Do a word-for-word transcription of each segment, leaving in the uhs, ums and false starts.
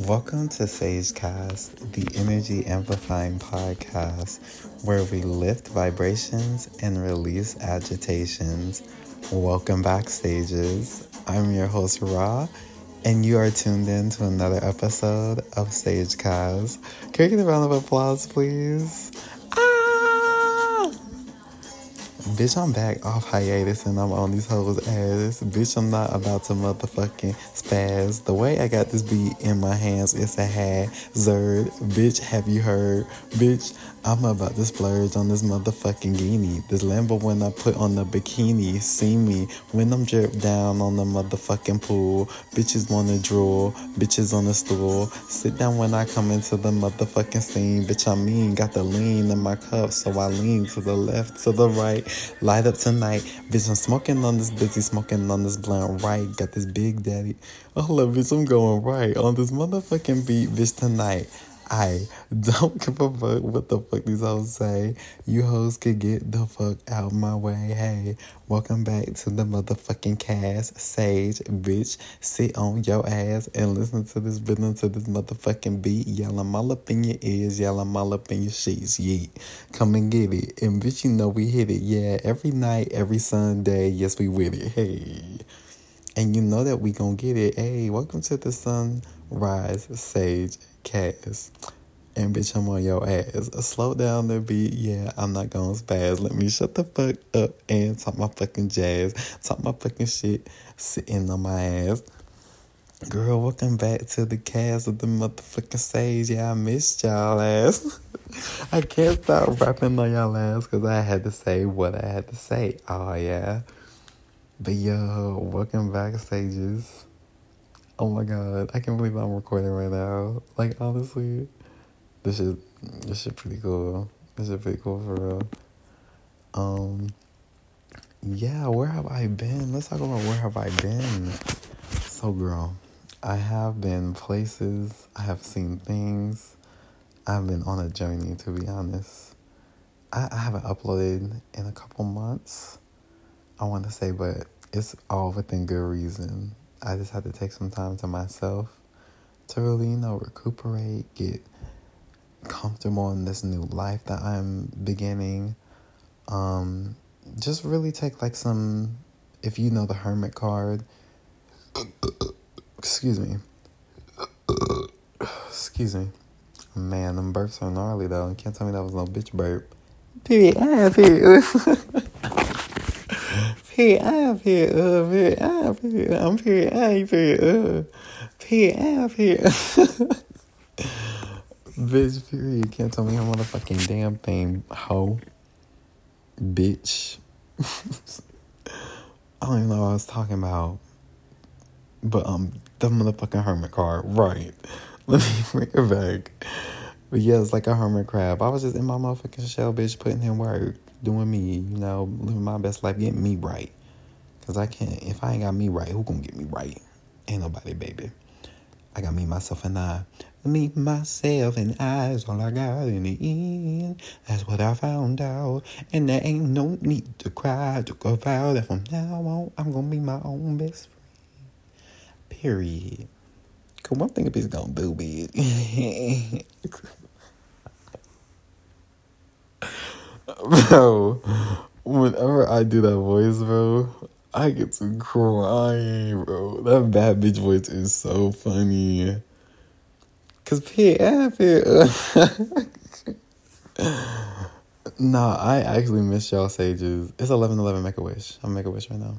Welcome to SAGEKAZT, the energy amplifying podcast where we lift vibrations and release agitations. Welcome backstages. I'm your host Ra, and you are tuned in to another episode of SAGEKAZT. Can we get a round of applause, please? Ah! Bitch, I'm back off hiatus and I'm on these hoes' ass. Bitch, I'm not about to motherfucking spaz. The way I got this beat in my hands, it's a hazard. Bitch, have you heard? Bitch, I'm about to splurge on this motherfucking guinea. This Lambo when I put on the bikini. See me when I'm dripped down on the motherfucking pool. Bitches wanna drool. Bitches on the stool. Sit down when I come into the motherfucking scene. Bitch, I mean, got the lean in my cup, so I lean to the left, to the right. Light up tonight, bitch, I'm smoking on this busy, smoking on this blunt right, got this big daddy, oh look, bitch, I'm going right on this motherfucking beat, bitch, tonight. I don't give a fuck what the fuck these hoes say. You hoes could get the fuck out my way. Hey, welcome back to the motherfucking cast. Sage, bitch, sit on your ass and listen to this rhythm, to this motherfucking beat. Y'all, I'm all up in your ears. Y'all, I'm all up in your sheets. Yeet. Come and get it. And bitch, you know we hit it. Yeah, every night, every Sunday. Yes, we with it. Hey. And you know that we gonna get it. Hey, welcome to the Sunrise Sage Cast. And bitch, I'm on your ass. Slow down the beat. Yeah, I'm not gonna spaz. Let me shut the fuck up and talk my fucking jazz. Talk my fucking shit. Sitting on my ass. Girl, welcome back to the cast of the motherfucking Sage. Yeah, I missed y'all ass. I can't stop rapping on y'all ass because I had to say what I had to say. Oh, yeah. But yo, welcome back, Sages. Oh my god, I can't believe I'm recording right now. Like, honestly, this shit, this shit pretty cool. This shit pretty cool for real. Um, yeah, where have I been? Let's talk about where have I been. So, girl, I have been places. I have seen things. I've been on a journey, to be honest. I, I haven't uploaded in a couple months, I want to say, but it's all within good reason. I just had to take some time to myself to really, you know, recuperate, get comfortable in this new life that I'm beginning. Um, just really take like some, if you know the hermit card, excuse me, excuse me, man, them burps are gnarly though. You can't tell me that was no bitch burp. Period. Period. Period, I, period, uh, period, I, period, I'm period, I, period, uh, period, I, period. Bitch, period, can't tell me her motherfucking damn thing, hoe, bitch. I don't even know what I was talking about, but, um, the motherfucking hermit card, right, let me bring it back. But yeah, it's like a hermit crab. I was just in my motherfucking shell, bitch, putting in work, doing me, you know, living my best life, getting me right. Because I can't, if I ain't got me right, who gonna get me right? Ain't nobody, baby. I got me, myself, and I. Me, myself, and I is all I got in the end. That's what I found out. And there ain't no need to cry, to go out. And from now on, I'm gonna be my own best friend. Period. Because one thing a bitch gonna do, bitch. Bro, whenever I do that voice, bro, I get to crying, bro. That bad bitch voice is so funny. Cause P F Nah, I actually miss y'all Sages. It's eleven eleven. Make a wish. I'm make a wish right now.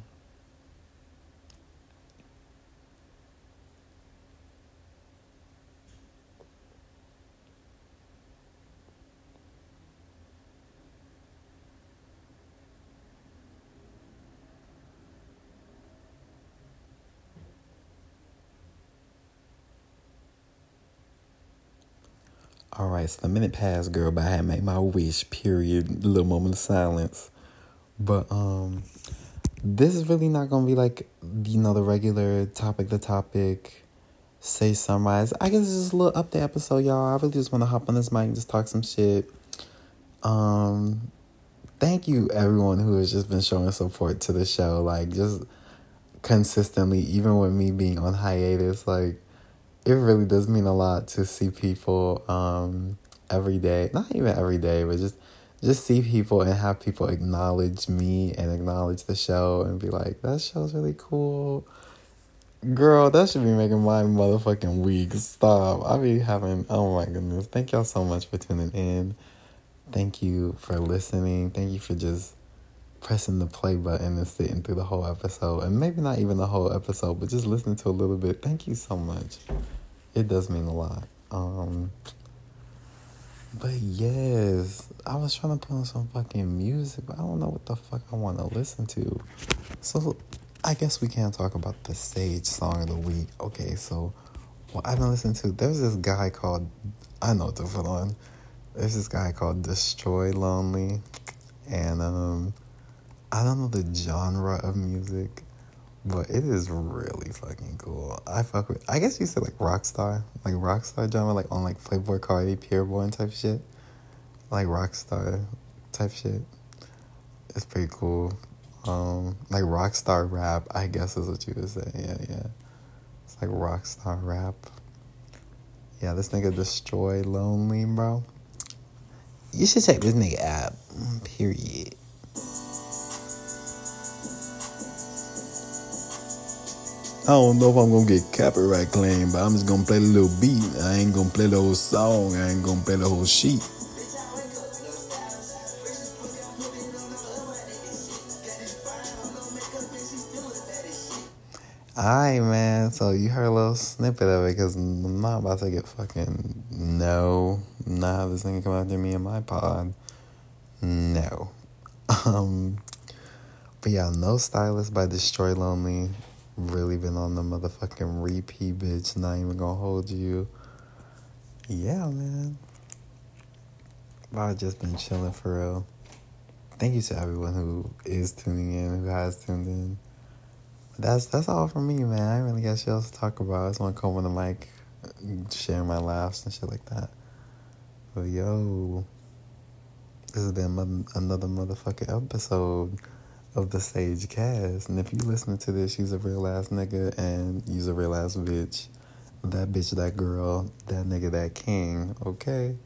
All right, so the minute passed, girl, but I had made my wish, period. Little moment of silence. But um, this is really not going to be like, you know, the regular topic, the topic, say sunrise. I guess it's just a little update episode, y'all. I really just want to hop on this mic and just talk some shit. Um, thank you, everyone who has just been showing support to the show. Like, just consistently, even with me being on hiatus, like, it really does mean a lot to see people um, every day. Not even every day, but just just see people and have people acknowledge me and acknowledge the show and be like, that show's really cool. Girl, that should be making my motherfucking week. Stop. I be having, oh my goodness. Thank y'all so much for tuning in. Thank you for listening. Thank you for just pressing the play button and sitting through the whole episode. And maybe not even the whole episode, but just listening to a little bit. Thank you so much. It does mean a lot. Um, but yes, I was trying to put on some fucking music, but I don't know what the fuck I want to listen to. So I guess we can talk about the Sage song of the week. Okay, so what I've been listening to, there's this guy called, I know what to put on. There's this guy called Destroy Lonely. And um, I don't know the genre of music, but it is really fucking cool. I fuck with, I guess you said like rockstar, like rockstar genre, like on like Playboy Cardi, Pierreborn type shit. Like rockstar type shit. It's pretty cool. Um, like rock star rap, I guess is what you would say. Yeah, yeah. It's like rock star rap. Yeah, this nigga Destroy Lonely, bro. You should check this nigga out. Period. I don't know if I'm gonna get copyright claim, but I'm just gonna play the little beat. I ain't gonna play the whole song. I ain't gonna play the whole sheet. Alright, man, so you heard a little snippet of it, because I'm not about to get fucking, no, not have this nigga come after me in my pod, no. Um, but yeah, No Stylist by Destroy Lonely, really been on the motherfucking repeat, bitch, not even gonna hold you. Yeah, man, I've just been chilling for real. Thank you to everyone who is tuning in, who has tuned in. That's that's all for me, man. I really got shit else to talk about. I just want to come on the mic, share my laughs and shit like that. But yo, this has been mother- another motherfucking episode of the SageKazt. And if you listening to this, you's a real ass nigga and you's a real ass bitch. That bitch, that girl, that nigga, that king, okay?